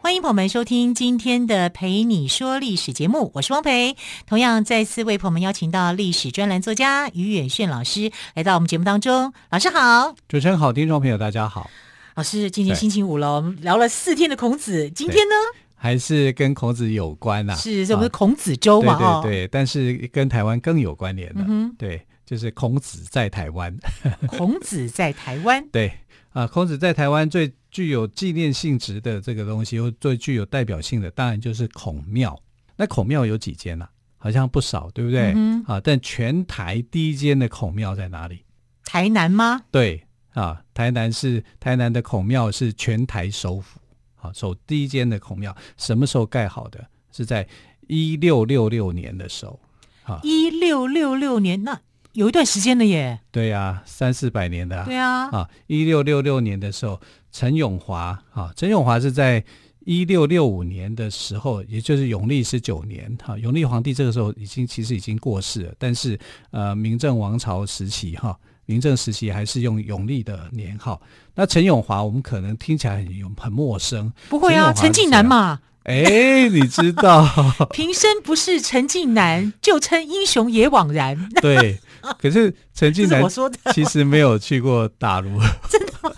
欢迎朋友们收听今天的陪你说历史节目，我是汪培。同样再次为朋友们邀请到历史专栏作家于远炫老师来到我们节目当中。老师好。主持人好，听众朋友大家好。老师，今天星期五了，我们聊了4天的孔子，今天呢还是跟孔子有关啊。是，这不是孔子周嘛、啊、对对对，但是跟台湾更有关联的、对，就是孔子在台湾。孔子在台湾。对啊，孔子在台湾最具有纪念性质的这个东西，又最具有代表性的，当然就是孔庙。那孔庙有几间啊？好像不少，对不对？啊，但全台第一间的孔庙在哪里？台南吗？对啊，台南的孔庙是全台首府，啊，第一间的孔庙什么时候盖好的？是在1666年的时候。啊，1666年，那有一段时间了耶。对啊，300-400年的啊。对啊。啊，1666年的时候，陈永华啊，陈永华是在1665年的时候，也就是永历19年哈，永历皇帝这个时候其实已经过世了，但是明郑王朝时期哈，明郑时期还是用永历的年号。那陈永华我们可能听起来很陌生。不会啊，陈近南嘛。哎，你知道平生不识陈近南，就称英雄也枉然。对，可是陈近南其实没有去过大陆。真的吗？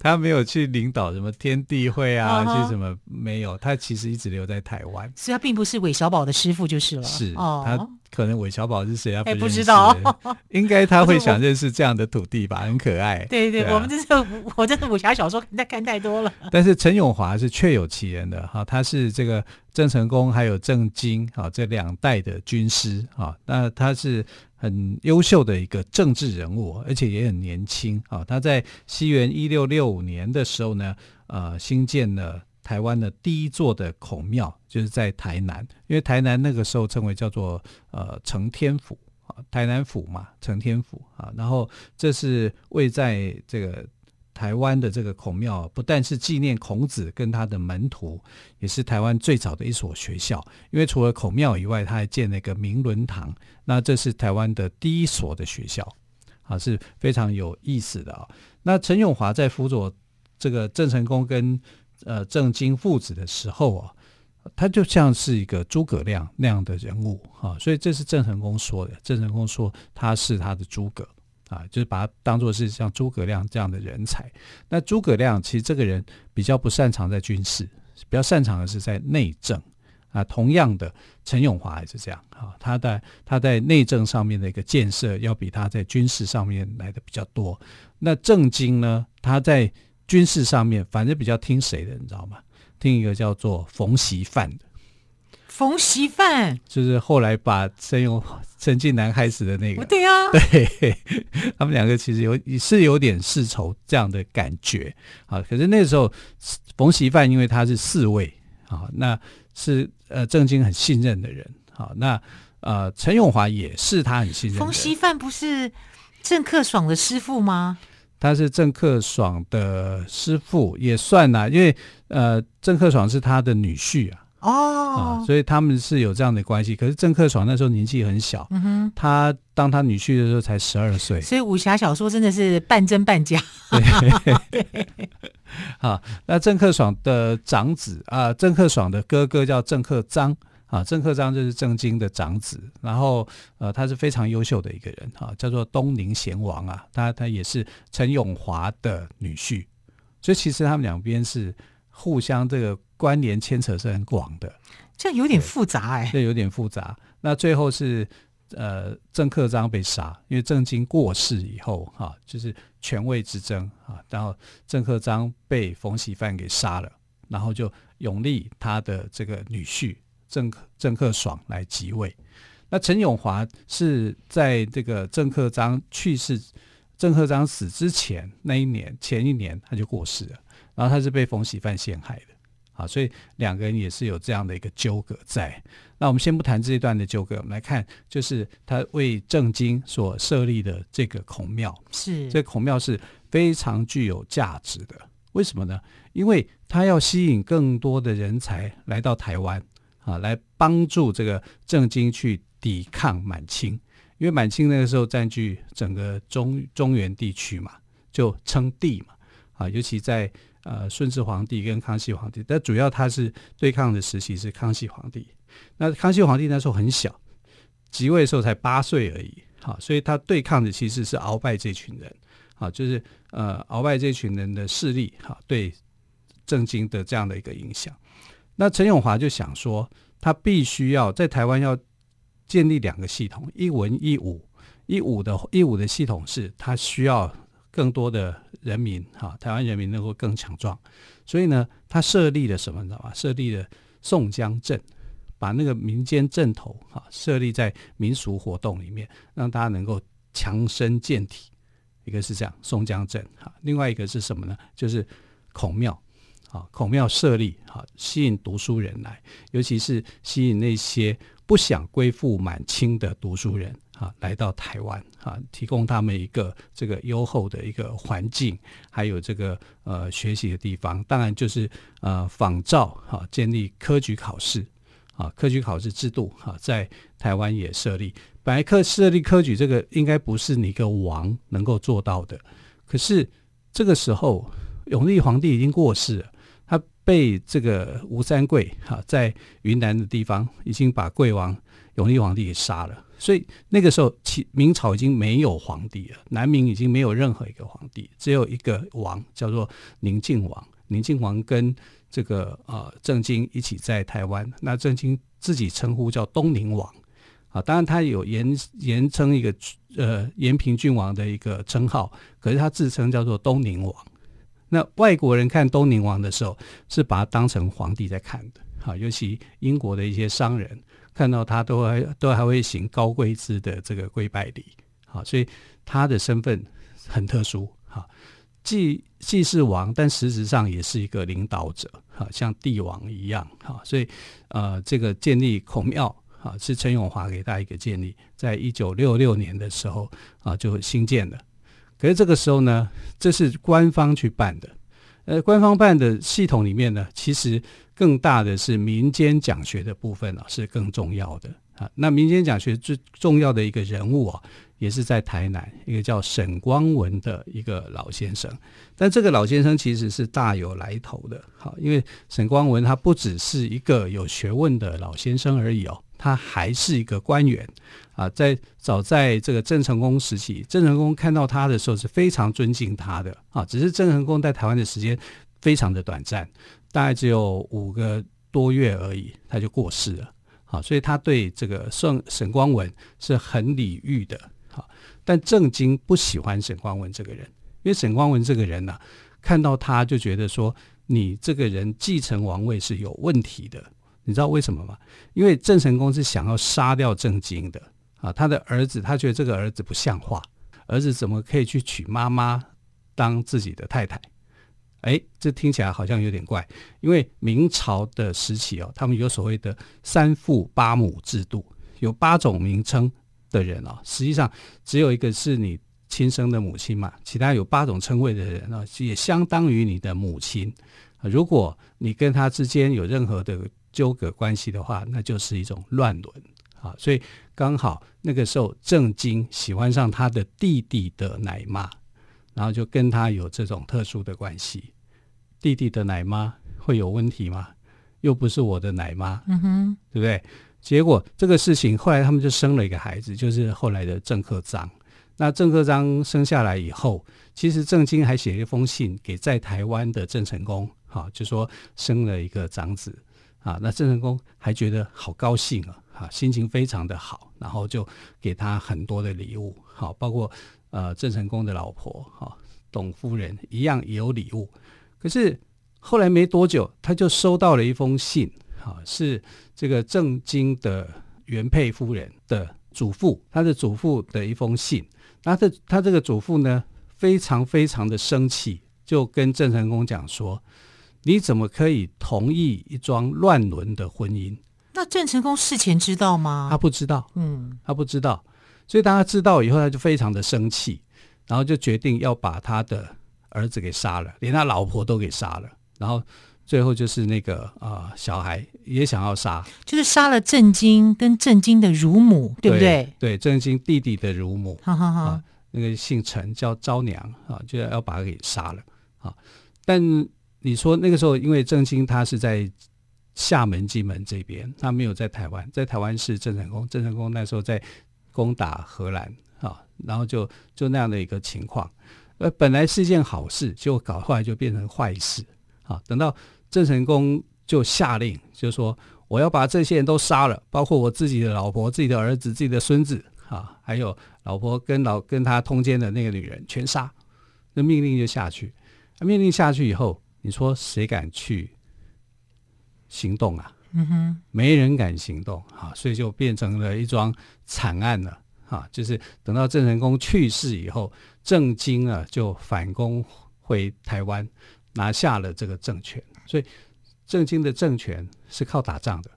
他没有去领导什么天地会啊，去什么没有，他其实一直留在台湾，所以他并不是韦小宝的师傅就是了。是、他可能韦小宝是谁他不知道、应该他会想认识这样的土地吧，很可爱。对对，对啊、我们真的武侠小说看太多了。但是陈永华是确有其人的哈、他是这个郑成功还有郑经啊这2代的军师啊，那他是很优秀的一个政治人物，而且也很年轻啊。他在西元1665年的时候呢，兴建了台湾的第一座的孔庙，就是在台南。因为台南那个时候称为叫做承天府啊，台南府嘛，承天府啊。然后这是位在这个台湾的这个孔庙，不但是纪念孔子跟他的门徒，也是台湾最早的一所学校。因为除了孔庙以外，他还建了一个明伦堂，那这是台湾的第一所的学校啊，是非常有意思的啊。那陈永华在辅佐这个郑成功跟郑经父子的时候啊，他就像是一个诸葛亮那样的人物啊，所以这是郑成功说的。郑成功说他是他的诸葛。啊，就是把他当作是像诸葛亮这样的人才。那诸葛亮其实这个人比较不擅长在军事，比较擅长的是在内政啊。同样的，陈永华也是这样啊，他在内政上面的一个建设要比他在军事上面来的比较多。那郑经呢，他在军事上面反正比较听谁的，你知道吗？听一个叫做冯锡范的。冯锡范就是后来把陈近南害死的那个。对啊，对，他们两个其实有点世仇这样的感觉啊。可是那时候冯锡范因为他是侍卫啊，那是郑经很信任的人啊。那陈永华也是他很信任的人。冯锡范不是郑克爽的师傅吗？他是郑克爽的师傅也算啦、因为郑克爽是他的女婿啊。哦、所以他们是有这样的关系。可是郑克爽那时候年纪很小、他当他女婿的时候才12岁，所以武侠小说真的是半真半假。好，那郑克爽的长子啊，郑克爽的哥哥叫郑克章啊，郑克章就是郑经的长子。然后他是非常优秀的一个人啊，叫做东宁贤王啊，他也是陈永华的女婿。所以其实他们两边是互相这个关联牵扯是很广的，这有点复杂哎、这有点复杂。那最后是郑克章被杀，因为郑经过世以后哈、就是权位之争啊，然后郑克章被冯锡范给杀了，然后就永历他的这个女婿郑克爽来即位。那陈永华是在这个郑克章死之前那一年，前一年他就过世了。然后他是被冯锡范陷害的啊，所以两个人也是有这样的一个纠葛在。那我们先不谈这一段的纠葛，我们来看就是他为郑经所设立的这个孔庙，是这个孔庙是非常具有价值的。为什么呢？因为他要吸引更多的人才来到台湾啊，来帮助这个郑经去抵抗满清，因为满清那个时候占据整个 中原地区嘛，就称帝嘛啊，尤其在顺治皇帝跟康熙皇帝，但主要他是对抗的时期是康熙皇帝。那康熙皇帝那时候很小，即位的时候才8岁而已啊，所以他对抗的其实是鳌拜这群人啊，就是鳌拜这群人的势力啊，对郑经的这样的一个影响。那陈永华就想说，他必须要在台湾要建立两个系统，一文一武。一武的系统是他需要更多的人民啊，台湾人民能够更强壮，所以呢，他设立了什么？你知道吗？设立了宋江镇，把那个民间镇头啊设立在民俗活动里面，让大家能够强身健体。一个是这样宋江镇啊，另外一个是什么呢？就是孔庙啊，孔庙设立啊，吸引读书人来，尤其是吸引那些不想归附满清的读书人啊，来到台湾啊，提供他们一个这个优厚的一个环境，还有这个学习的地方。当然就是仿照啊，建立科举考试啊，科举考试制度啊，在台湾也设立。本来设立科举这个应该不是你一个王能够做到的，可是这个时候永历皇帝已经过世了，他被这个吴三桂啊，在云南的地方已经把桂王永历皇帝给杀了。所以那个时候明朝已经没有皇帝了，南明已经没有任何一个皇帝，只有一个王叫做宁靖王。宁靖王跟这个郑经一起在台湾，那郑经自己称呼叫东宁王啊，当然他有延称一个延平郡王的一个称号，可是他自称叫做东宁王。那外国人看东宁王的时候是把他当成皇帝在看的啊，尤其英国的一些商人看到他都还会行高贵之的这个跪拜礼啊，所以他的身份很特殊啊，既是王，但实质上也是一个领导者啊，像帝王一样啊。所以这个建立孔庙啊，是陈永华给大家一个建立，在1966年的时候啊就兴建了。可是这个时候呢，这是官方去办的，官方办的系统里面呢，其实更大的是民间讲学的部分啊，是更重要的啊。那民间讲学最重要的一个人物啊，也是在台南一个叫沈光文的一个老先生，但这个老先生其实是大有来头的啊，因为沈光文他不只是一个有学问的老先生而已哦，他还是一个官员啊，早在这个郑成功时期，郑成功看到他的时候是非常尊敬他的啊，只是郑成功在台湾的时间非常的短暂，大概只有5个多月而已，他就过世了啊，所以他对这个沈光文是很礼遇的啊，但郑经不喜欢沈光文这个人，因为沈光文这个人呢啊，看到他就觉得说你这个人继承王位是有问题的。你知道为什么吗？因为郑成功是想要杀掉郑经的啊，他的儿子，他觉得这个儿子不像话，儿子怎么可以去娶妈妈当自己的太太？哎，这听起来好像有点怪，因为明朝的时期哦，他们有所谓的3父8母制度，有8种名称的人哦，实际上只有一个是你亲生的母亲嘛，其他有8种称谓的人哦，也相当于你的母亲。如果你跟他之间有任何的纠葛关系的话，那就是一种乱伦啊，所以刚好那个时候郑经喜欢上他的弟弟的奶妈，然后就跟他有这种特殊的关系。弟弟的奶妈会有问题吗？又不是我的奶妈，对不对？结果这个事情后来他们就生了一个孩子，就是后来的郑克章。那郑克章生下来以后，其实郑经还写了一封信给在台湾的郑成功啊，就说生了一个长子啊，那郑成功还觉得好高兴啊，心情非常的好，然后就给他很多的礼物，好，包括郑成功的老婆啊董夫人一样也有礼物。可是后来没多久，他就收到了一封信啊，是这个郑经的原配夫人的祖父，他的祖父的一封信。那他这个祖父呢，非常非常的生气，就跟郑成功讲说，你怎么可以同意一桩乱伦的婚姻？那郑成功事前知道吗？他不知道，他不知道。所以当他知道以后，他就非常的生气，然后就决定要把他的儿子给杀了，连他老婆都给杀了，然后最后就是那个小孩也想要杀，就是杀了郑经跟郑经的乳母，对不对？对，郑经弟弟的乳母，那个姓陈叫昭娘就要把他给杀了但你说那个时候，因为郑经他是在厦门、金门这边，他没有在台湾，在台湾是郑成功，郑成功那时候在攻打荷兰然后就那样的一个情况，本来是一件好事，结果搞坏就变成坏事等到郑成功就下令，就说我要把这些人都杀了，包括我自己的老婆、自己的儿子、自己的孙子还有老婆跟他通奸的那个女人全杀。那命令就下去，命令下去以后，你说谁敢去行动啊？没人敢行动所以就变成了一桩惨案了就是等到郑成功去世以后，郑经就反攻回台湾，拿下了这个政权。所以郑经的政权是靠打仗的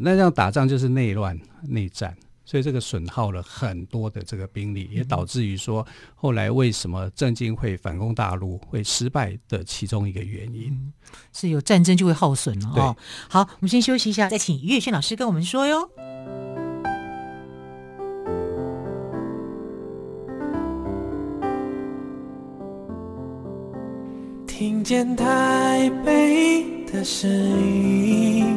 那这样打仗就是内乱内战，所以这个损耗了很多的这个兵力，也导致于说后来为什么郑经会反攻大陆会失败的其中一个原因，是有战争就会耗损了好，我们先休息一下，再请岳轩老师跟我们说哟。听见台北的声音，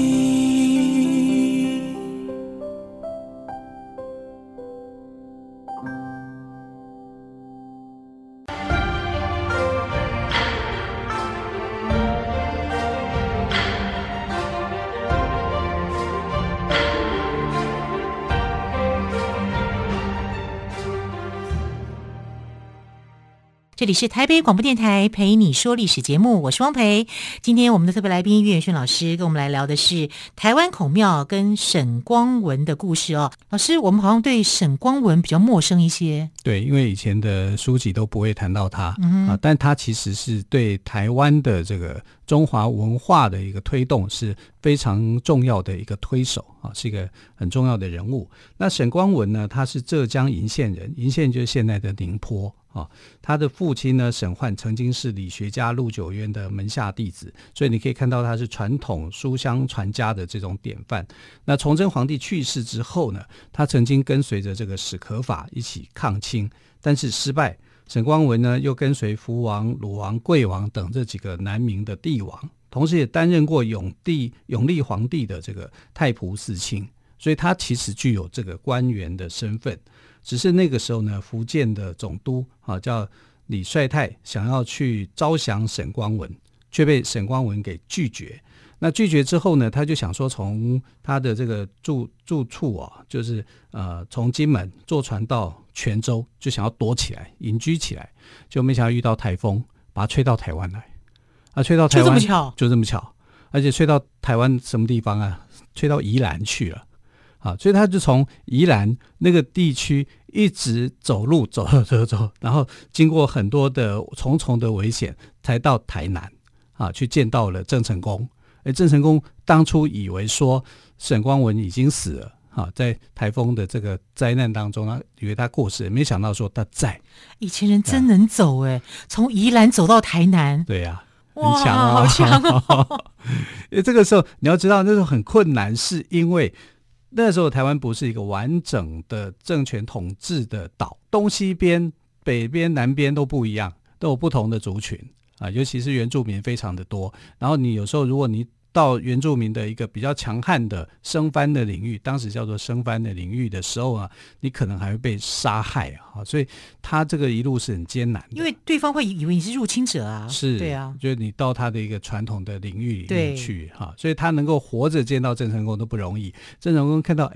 这里是台北广播电台陪你说历史节目，我是汪培。今天我们的特别来宾岳远轩老师跟我们来聊的是台湾孔庙跟沈光文的故事老师，我们好像对沈光文比较陌生一些。对，因为以前的书籍都不会谈到他但他其实是对台湾的这个中华文化的一个推动是非常重要的一个推手是一个很重要的人物。那沈光文呢，他是浙江鄞县人，鄞县就是现在的宁波他的父亲呢沈焕曾经是理学家陆九渊的门下弟子，所以你可以看到他是传统书香传家的这种典范。那崇祯皇帝去世之后呢，他曾经跟随着这个史可法一起抗清，但是失败。沈光文呢又跟随福王、鲁王、桂王等这几个南明的帝王，同时也担任过永历皇帝的这个太仆寺卿，所以他其实具有这个官员的身份。只是那个时候呢，福建的总督叫李率泰想要去招降沈光文，却被沈光文给拒绝。那拒绝之后呢，他就想说从他的这个住处就是从金门坐船到泉州，就想要躲起来隐居起来，就没想到遇到台风把他吹到台湾来吹到台湾就这么巧，而且吹到台湾什么地方吹到宜兰去了所以他就从宜兰那个地区一直走路走，然后经过很多的重重的危险才到台南去见到了郑成功。郑成功当初以为说沈光文已经死了在台风的这个灾难当中以为他过世，没想到说他在。以前人真能走从宜兰走到台南。对啊，很强好强这个时候你要知道那时候很困难，是因为那时候台湾不是一个完整的政权统治的岛，东西边、北边、南边都不一样，都有不同的族群尤其是原住民非常的多。然后你有时候如果你到原住民的一个比较强悍的生番的领域，当时叫做生番的领域的时候你可能还会被杀害所以他这个一路是很艰难的，因为对方会以为你是入侵者是，对啊，就是你到他的一个传统的领域里面去所以他能够活着见到郑成功都不容易。郑成功看到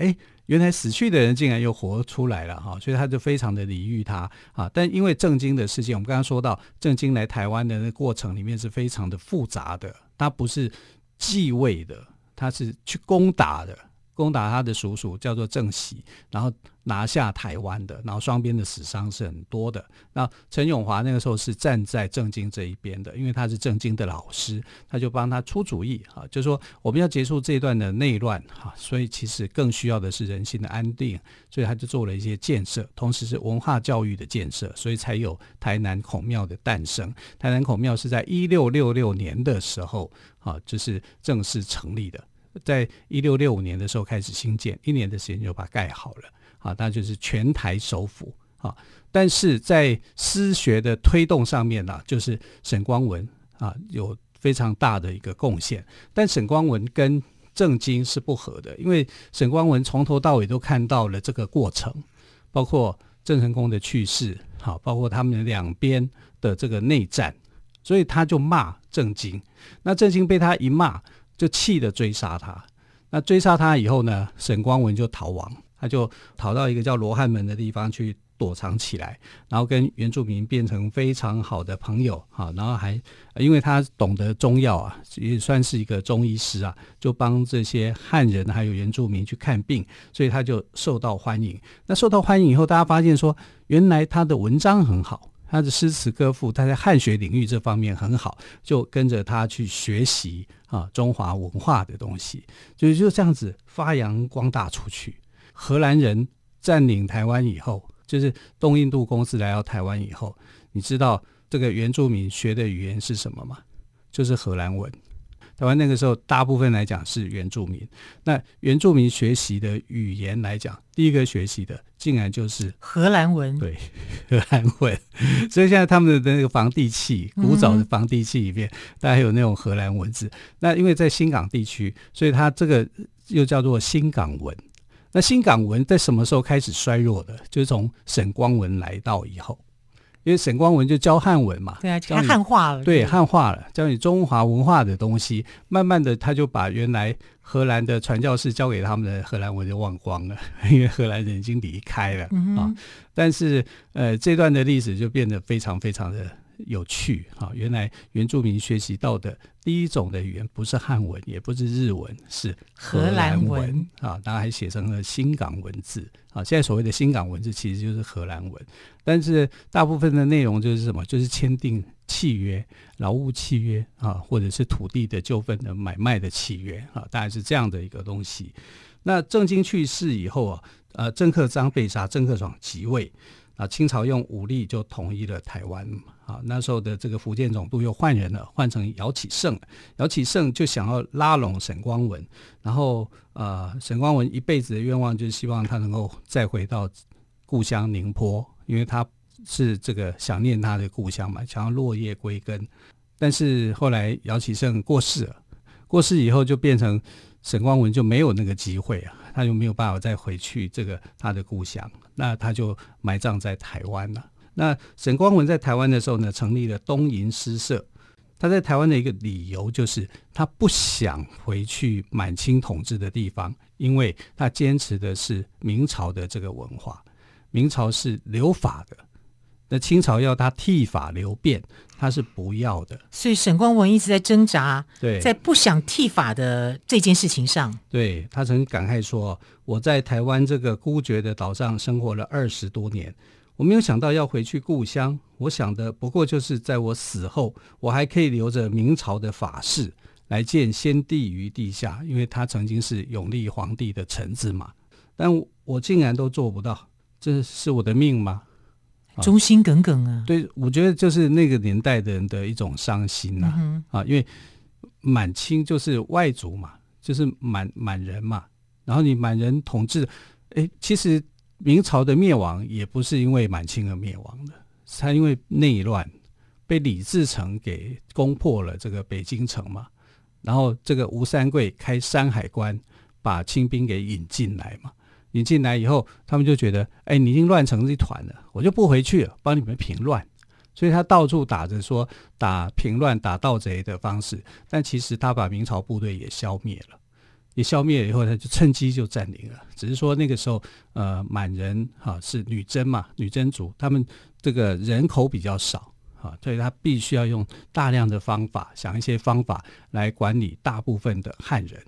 原来死去的人竟然又活出来了哈，所以他就非常的礼遇他啊。但因为郑经的事件，我们刚刚说到郑经来台湾的那过程里面是非常的复杂的，他不是继位的，他是去攻打的，攻打他的叔叔叫做郑喜，然后拿下台湾的，然后双边的死伤是很多的。那陈永华那个时候是站在郑经这一边的，因为他是郑经的老师，他就帮他出主意啊，就是说我们要结束这一段的内乱啊，所以其实更需要的是人心的安定，所以他就做了一些建设，同时是文化教育的建设，所以才有台南孔庙的诞生。台南孔庙是在1666年的时候啊，就是正式成立的，在1665年的时候开始兴建，一年的时间就把它盖好了啊，那就是全台首府啊。但是在私学的推动上面啊，就是沈光文啊有非常大的一个贡献，但沈光文跟郑经是不合的，因为沈光文从头到尾都看到了这个过程，包括郑成功的去世啊，包括他们两边的这个内战，所以他就骂郑经。那郑经被他一骂就气得追杀他，那追杀他以后呢，沈光文就逃亡，他就逃到一个叫罗汉门的地方去躲藏起来，然后跟原住民变成非常好的朋友啊，然后还因为他懂得中药啊，也算是一个中医师啊，就帮这些汉人还有原住民去看病，所以他就受到欢迎。那受到欢迎以后，大家发现说原来他的文章很好，他的诗词歌赋，他在汉学领域这方面很好，就跟着他去学习啊中华文化的东西，就这样子发扬光大出去。荷兰人占领台湾以后，就是东印度公司来到台湾以后，你知道这个原住民学的语言是什么吗？就是荷兰文。台湾那个时候大部分来讲是原住民，那原住民学习的语言来讲，第一个学习的竟然就是荷兰文。对，荷兰文。所以现在他们的那个房地契，古早的房地契里面大概有那种荷兰文字。那因为在新港地区，所以它这个又叫做新港文。那新港文在什么时候开始衰弱的？就是从沈光文来到以后，因为沈光文就教汉文嘛，对啊，他汉化了，对，汉化了，教你中华文化的东西，慢慢的他就把原来荷兰的传教士教给他们的荷兰文就忘光了，因为荷兰人已经离开了、啊。但是这段的历史就变得非常非常的有趣啊！原来原住民学习到的第一种的语言不是汉文，也不是日文，是荷兰文啊！然后还写成了新港文字啊！现在所谓的新港文字其实就是荷兰文，但是大部分的内容就是什么？就是签订契约、劳务契约啊，或者是土地的纠纷的买卖的契约啊，大概是这样的一个东西。那郑经去世以后啊，郑克章被杀，郑克爽即位。啊，清朝用武力就统一了台湾啊。那时候的这个福建总督又换人了，换成姚启圣。姚启圣就想要拉拢沈光文，然后沈光文一辈子的愿望就是希望他能够再回到故乡宁波，因为他是这个想念他的故乡嘛，想要落叶归根。但是后来姚启圣过世了，过世以后就变成沈光文就没有那个机会啊，他就没有办法再回去这个他的故乡，那他就埋葬在台湾了。那沈光文在台湾的时候呢，成立了东瀛诗社。他在台湾的一个理由就是他不想回去满清统治的地方，因为他坚持的是明朝的这个文化，明朝是留法的，那清朝要他剃发留辫，他是不要的，所以沈光文一直在挣扎，对，在不想剃发的这件事情上。对，他曾感慨说，我在台湾这个孤绝的岛上生活了20多年，我没有想到要回去故乡，我想的不过就是在我死后，我还可以留着明朝的法式来见先帝于地下，因为他曾经是永历皇帝的臣子嘛，但我竟然都做不到，这是我的命吗？忠心耿耿啊。对，我觉得就是那个年代的人的一种伤心啊、因为满清就是外族嘛，就是满人嘛，然后你满人统治，其实明朝的灭亡也不是因为满清而灭亡的，它因为内乱被李自成给攻破了这个北京城嘛，然后这个吴三桂开山海关把清兵给引进来嘛，你进来以后他们就觉得你已经乱成一团了，我就不回去了，帮你们平乱，所以他到处打着说打平乱打盗贼的方式，但其实他把明朝部队也消灭了，也消灭以后呢，就趁机就占领了。只是说那个时候满人是女真嘛，女真族他们这个人口比较少，所以他必须要用大量的方法，想一些方法来管理大部分的汉人，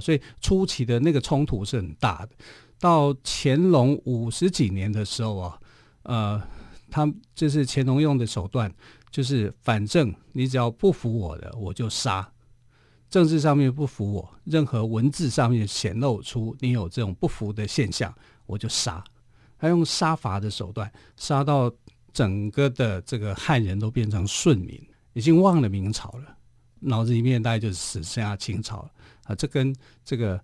所以初期的那个冲突是很大的。到乾隆50几年的时候啊，他就是乾隆用的手段，就是反正你只要不服我的，我就杀。政治上面不服我，任何文字上面显露出你有这种不服的现象，我就杀。他用杀伐的手段，杀到整个的这个汉人都变成顺民，已经忘了明朝了，脑子里面大概就只剩下清朝了啊。这跟这个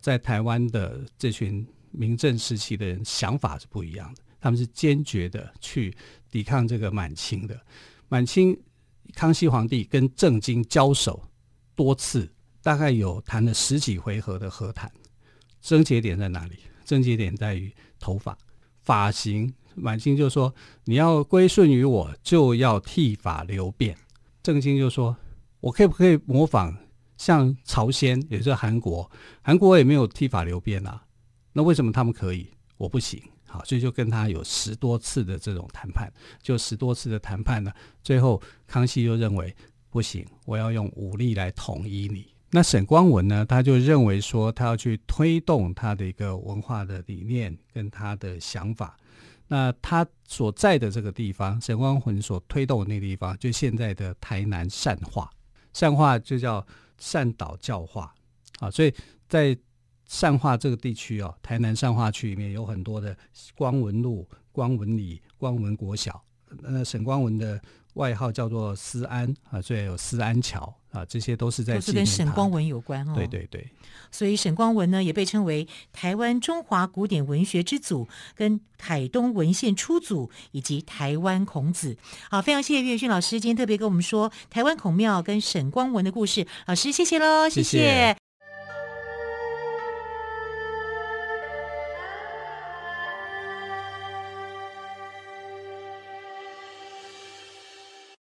在台湾的这群明郑时期的人想法是不一样的，他们是坚决的去抵抗这个满清的。满清康熙皇帝跟郑经交手多次，大概有谈了10几回合的和谈。症结点在哪里？症结点在于头发、发型。满清就说你要归顺于我，就要剃发留辫。郑经就说我可不可以模仿像朝鲜，也就是韩国，韩国也没有剃发留辫啊，那为什么他们可以，我不行？好，所以就跟他有10多次的这种谈判，就10多次的谈判呢，最后康熙就认为不行，我要用武力来统一你。那沈光文呢，他就认为说他要去推动他的一个文化的理念跟他的想法。那他所在的这个地方，沈光文所推动的那个地方，就现在的台南善化，善化就叫善导教化啊。所以在善化这个地区哦，台南善化区里面有很多的光文路、光文里、光文国小。那沈光文的外号叫做思安啊，所以有思安桥啊，这些都是在纪念他，都是跟沈光文有关哦。对对对，所以沈光文呢也被称为台湾中华古典文学之祖，跟台东文献初祖，以及台湾孔子。好，非常谢谢岳迅老师今天特别跟我们说台湾孔庙跟沈光文的故事。老师谢谢喽，谢谢。